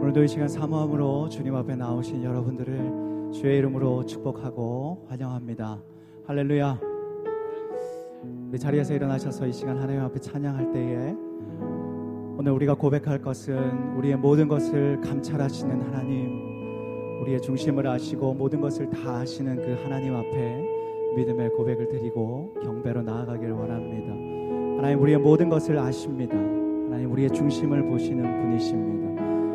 오늘도 이 시간 사모함으로 주님 앞에 나오신 여러분들을 주의 이름으로 축복하고 환영합니다. 할렐루야. 우리 자리에서 일어나셔서 이 시간 하나님 앞에 찬양할 때에 오늘 우리가 고백할 것은 우리의 모든 것을 감찰하시는 하나님, 우리의 중심을 아시고 모든 것을 다 아시는 그 하나님 앞에 믿음의 고백을 드리고 경배로 나아가길 원합니다. 하나님, 우리의 모든 것을 아십니다. 하나님, 우리의 중심을 보시는 분이십니다.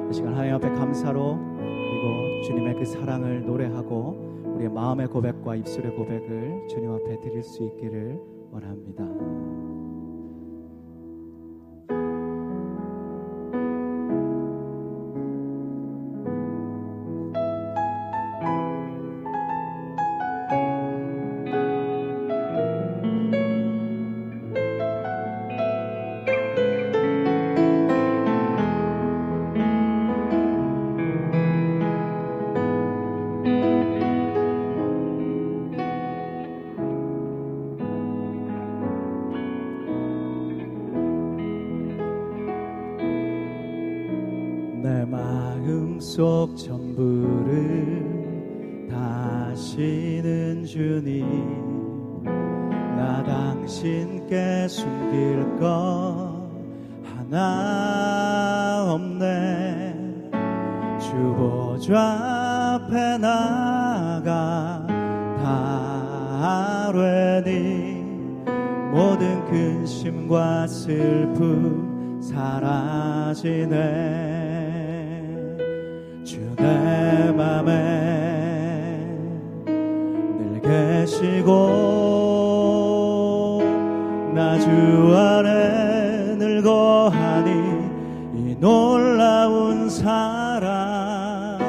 이 시간 하나님 앞에 감사로, 그리고 주님의 그 사랑을 노래하고 우리의 마음의 고백과 입술의 고백을 주님 앞에 드릴 수 있기를 원합니다. 속 전부를 다시는 주님, 나 당신께 숨길 것 하나 없네. 주보좌 앞에 나가 다 아뢰니 모든 근심과 슬픔 사라지네. 내 맘에 늘 계시고 나 주 안에 늘 거하니 이 놀라운 사랑,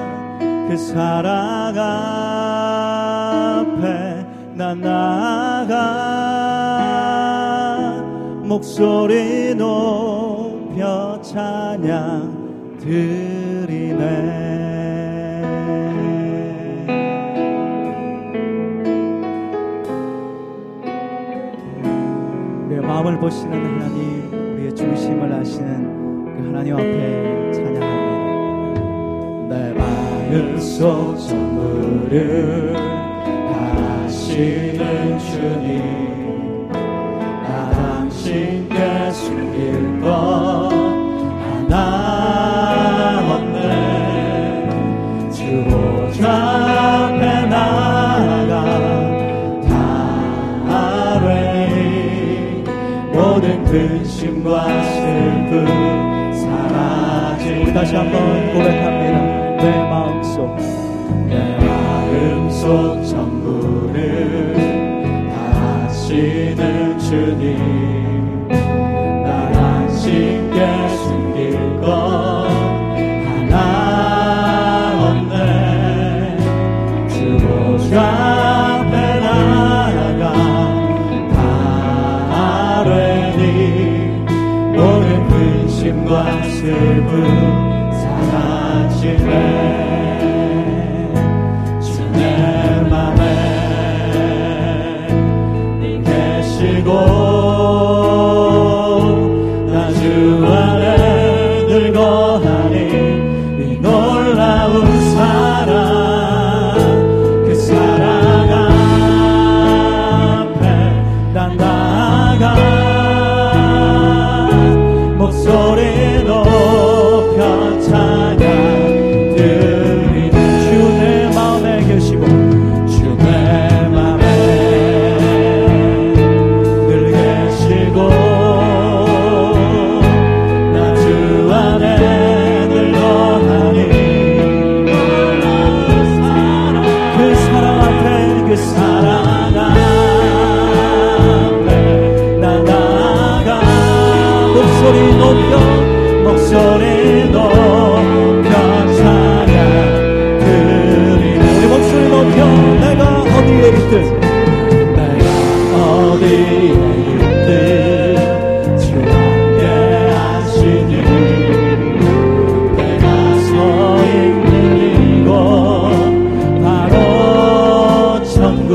그 사랑 앞에 난 나아가 목소리 높여 찬양 드리네. 마음을 보시는 하나님, 우리의 중심을 아시는 그 하나님 앞에 찬양합니다. 내 마음 속 선물을 다시는 주님, 나 당신께 숨길 것 하나 없네. 주보좌 앞에 나가 모든 근심과 슬픔 사라지네. 우리 다시 한번 고백합니다. 내 마음속 전부를 다시는 주님, 나 당신께 숨길 것 하나 없네. 주보좌 과 슬픔 사라지네. 주 내 맘에 늘 계시고 나 주 안에 늘 거하니 이 놀라운 사랑, 그 사랑 앞에 난 나아가 목소리 높여 찬양 드리네. 주 내 마음에 계시고 주 내 마음에 늘 계시고 나 주 안에 늘 거하니 그 사랑 앞에, 그 사랑 앞에 나 나아가 목소리 높여 찬양 드리네. 우리 목소리 높여. 내가 어디에 있든 주 함께 하시니 내가 서 있는 이곳 바로 천국.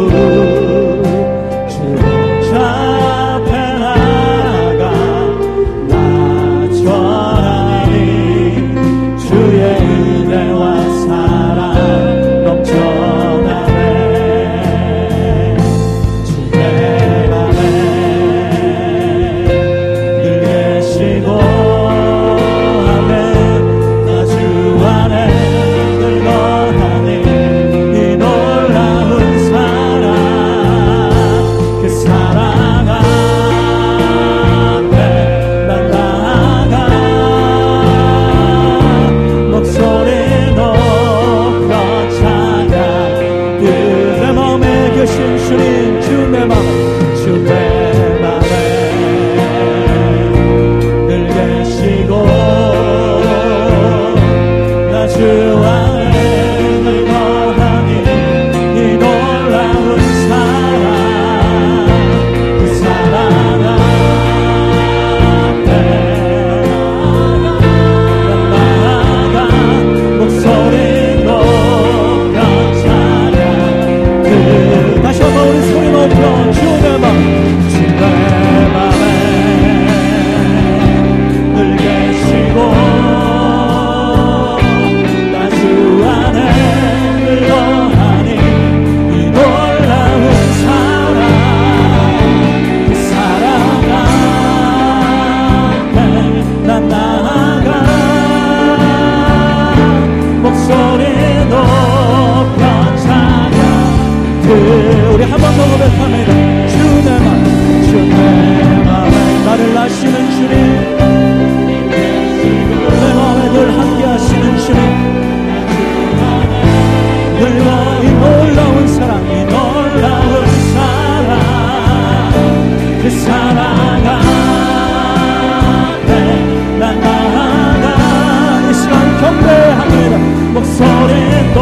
담대합니다. 목소리 높여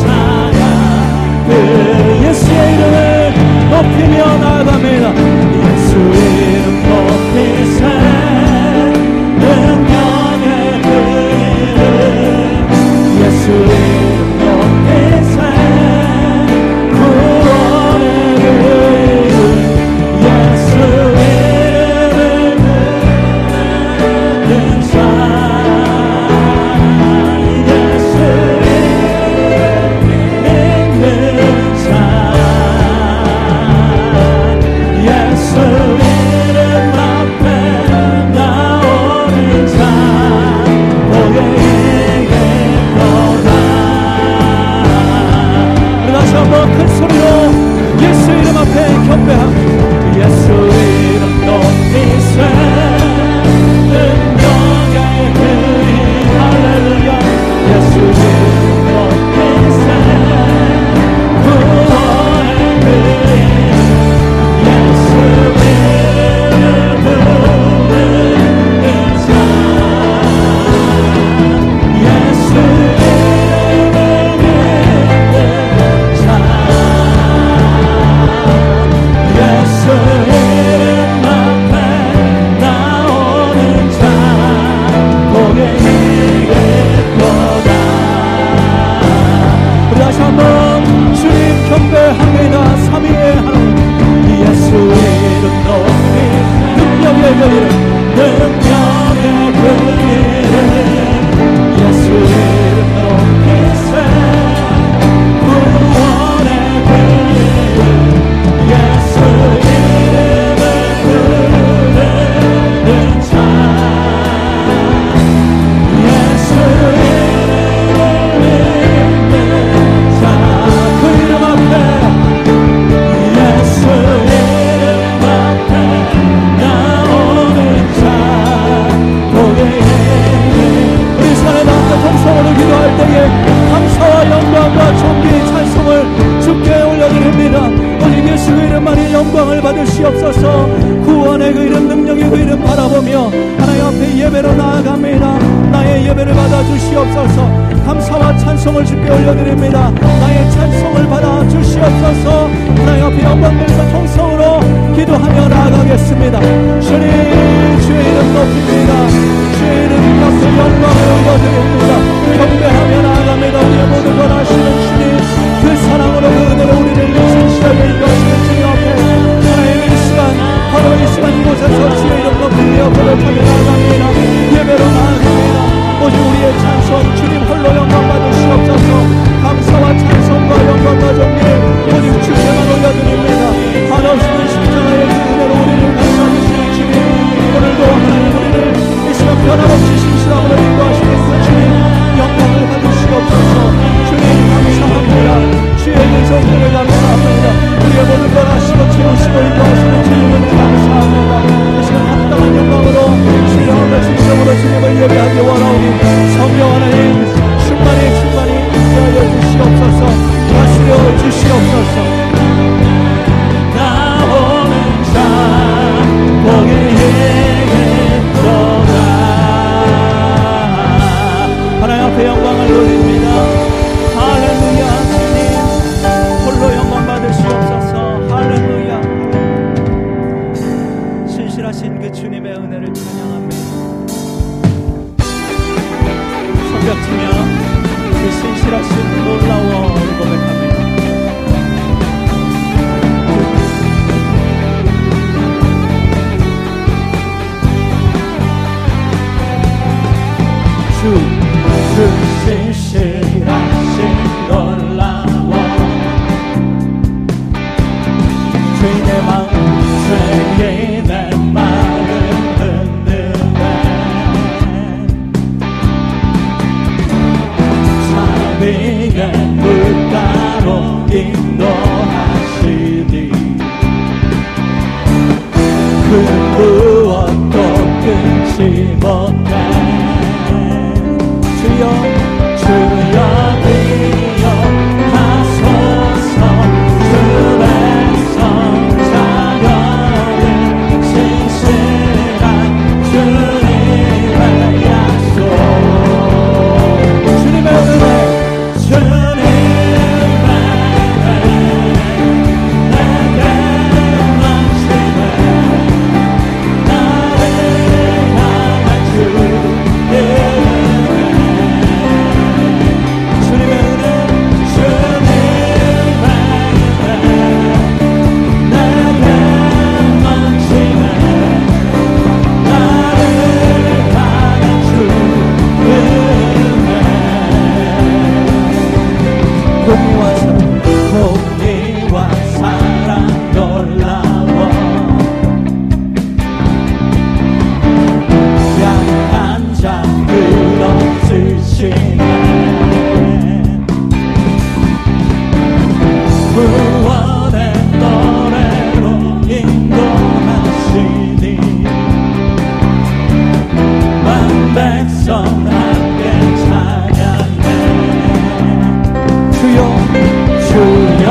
찬양 그 예수의 이름을 높이며 나아갑니다. 예수 이름 높이세 능력의 그 이름 예수 이름 높이세 구원의 그 이름 예수 그 무엇도 끊지 못해 백성 함께 찬양해. 주여 주여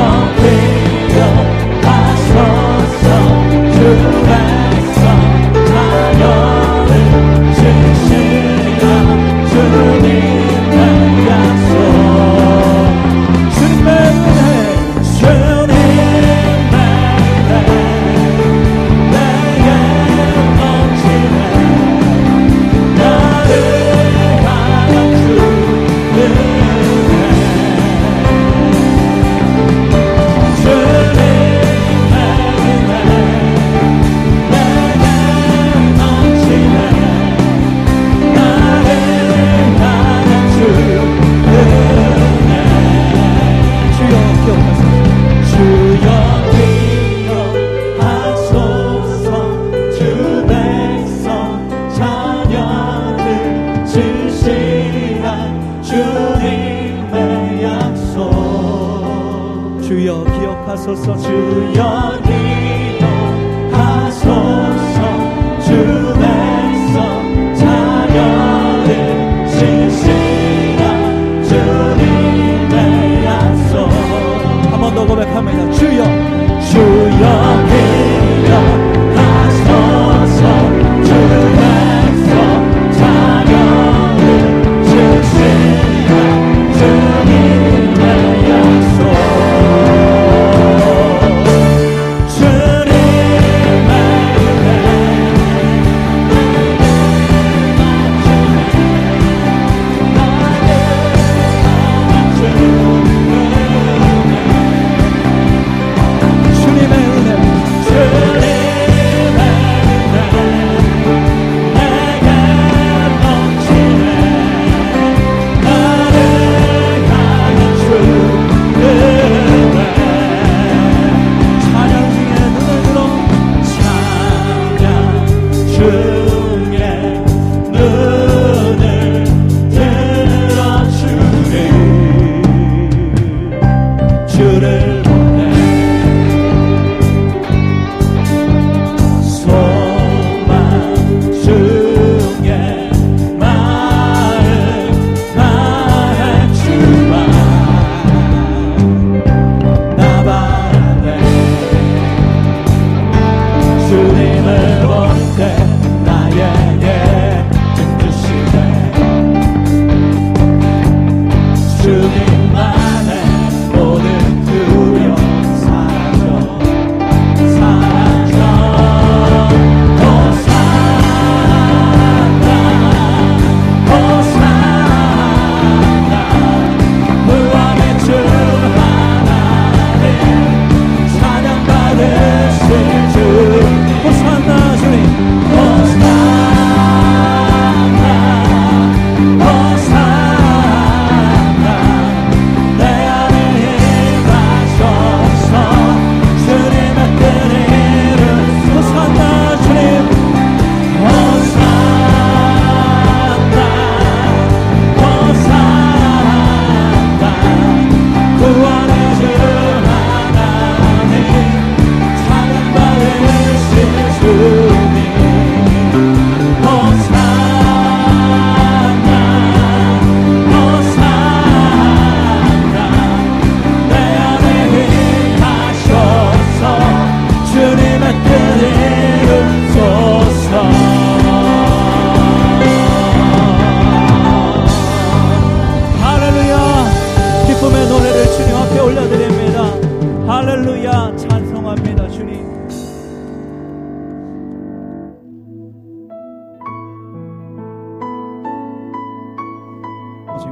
인도하소서. 주 백성 자녀를 지시라. 주님의 약속. 주님의 소서. 주여 기억하소서. 주 백성 자녀를 지시라. 주님의 약속. 한 번 더 고백합니다. 주여 주여 기억하소서. 주 백성 자녀를 지시라. 주님의 약속.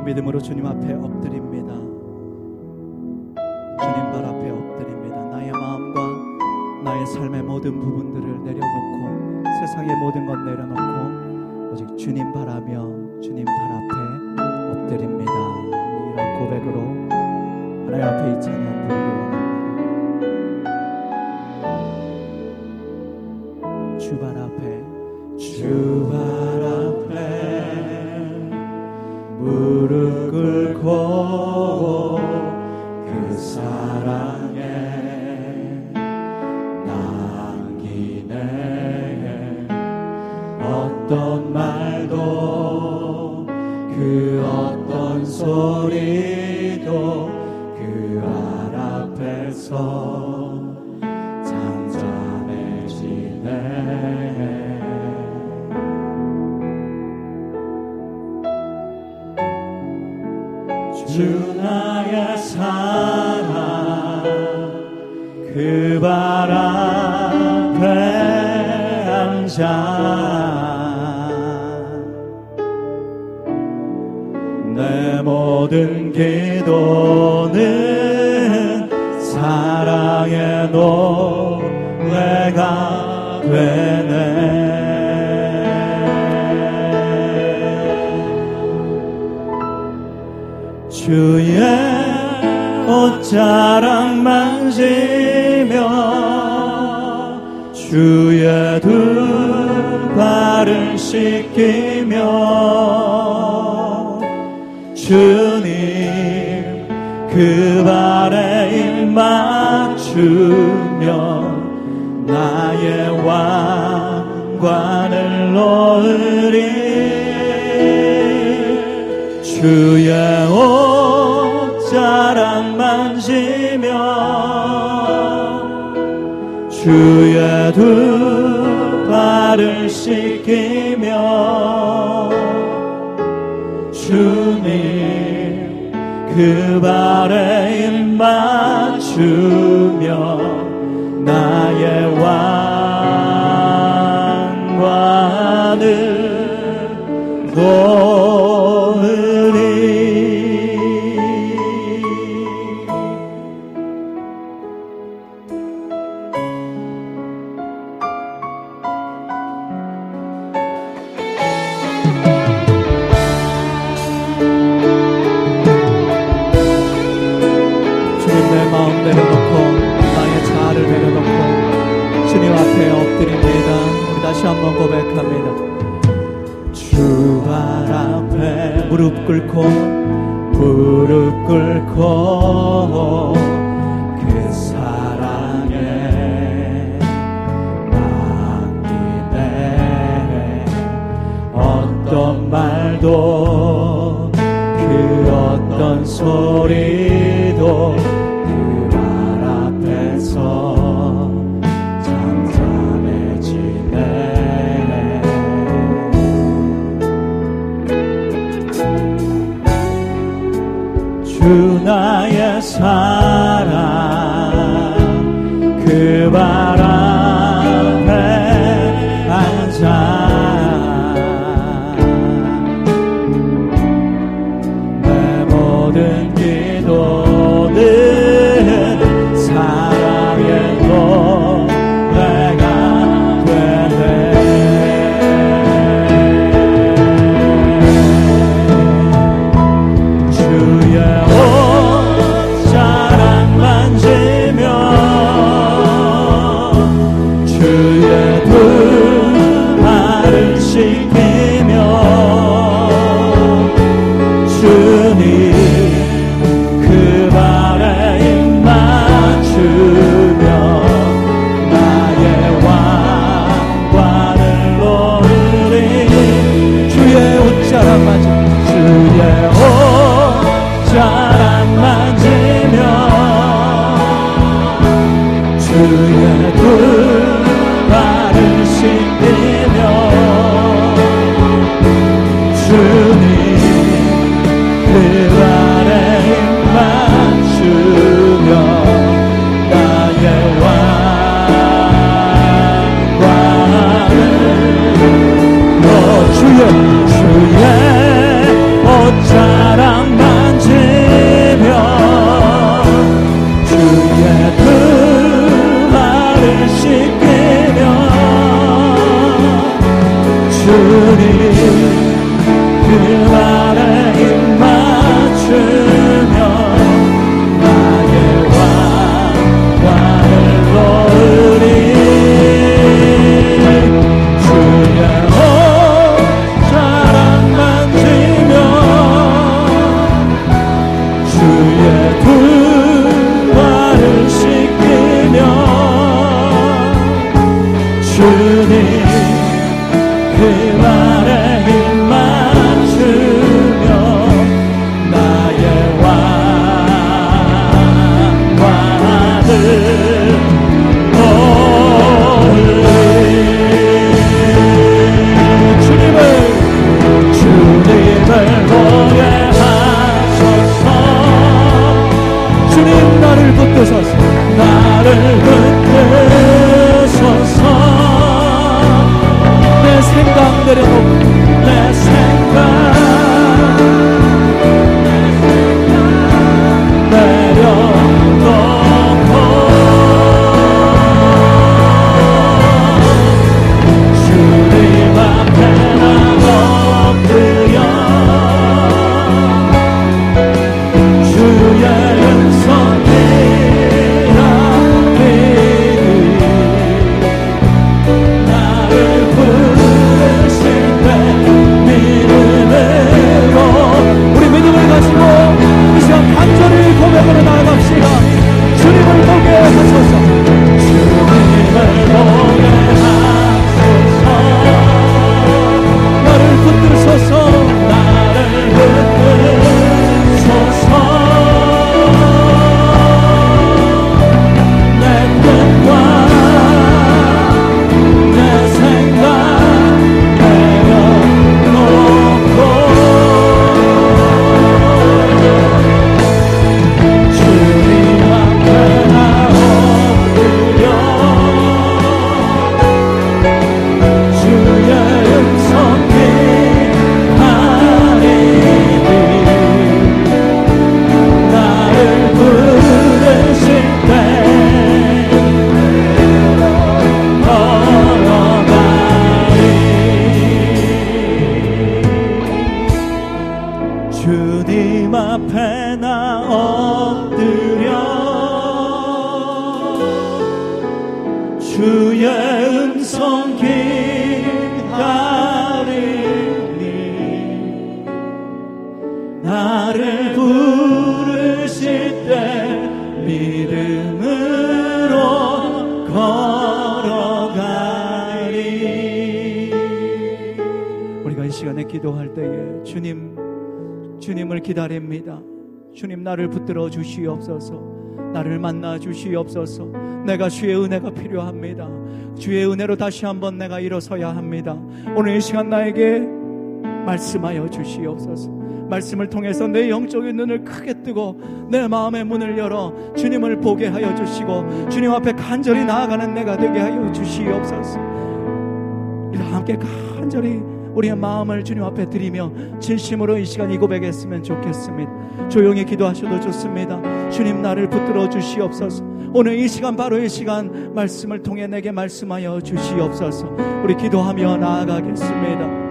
믿음으로 주님 앞에 엎드립니다. 주님 발 앞에 엎드립니다. 나의 마음과 나의 삶의 모든 부분들을 내려놓고 세상의 모든 것 내려놓고 오직 주님 바라며 주님 발 앞에 엎드립니다. 이런 고백으로 하나님 앞에 이 찬양 부르기 원합니다. 주 발 앞에 주 발 앞에 무릎 꿇고 그 사랑에 남기네. 어떤 말도 주 나의 사랑 그 발 앞에 앉아 내 모든 기도는 사랑의 노래가 되네. 주의 옷자락 만지며 주의 두 발을 씻기며 주님 그 발에 입 맞추며 나의 왕관을 놓으리. 주의 옷 사랑 만지며 주의 두 발을 씻기며 주님 그 발에 입 맞추며 나의 왕관을 다시 한번 고백합니다. 주 발 앞에 무릎 꿇고 그 사랑에 맡기네. 어떤 말도 그 어떤 소리도 그 발 앞에서 주 나의 사랑 그 발 앞에 앉아 내 모든 기도는 사랑의 노래가 되네. 주의 주님 그 발에 입 맞추 주님 나를 붙드소서, 나를 붙드소서. 내 생각 내려놓고 내 생각 기다립니다. 주님 나를 붙들어 주시옵소서. 나를 만나 주시옵소서. 내가 주의 은혜가 필요합니다. 주의 은혜로 다시 한번 내가 일어서야 합니다. 오늘 이 시간 나에게 말씀하여 주시옵소서. 말씀을 통해서 내 영적인 눈을 크게 뜨고 내 마음의 문을 열어 주님을 보게 하여 주시고 주님 앞에 간절히 나아가는 내가 되게 하여 주시옵소서. 함께 간절히 우리의 마음을 주님 앞에 드리며 진심으로 이 시간 이 고백했으면 좋겠습니다. 조용히 기도하셔도 좋습니다. 주님 나를 붙들어 주시옵소서. 오늘 이 시간 바로 이 시간 말씀을 통해 내게 말씀하여 주시옵소서. 우리 기도하며 나아가겠습니다.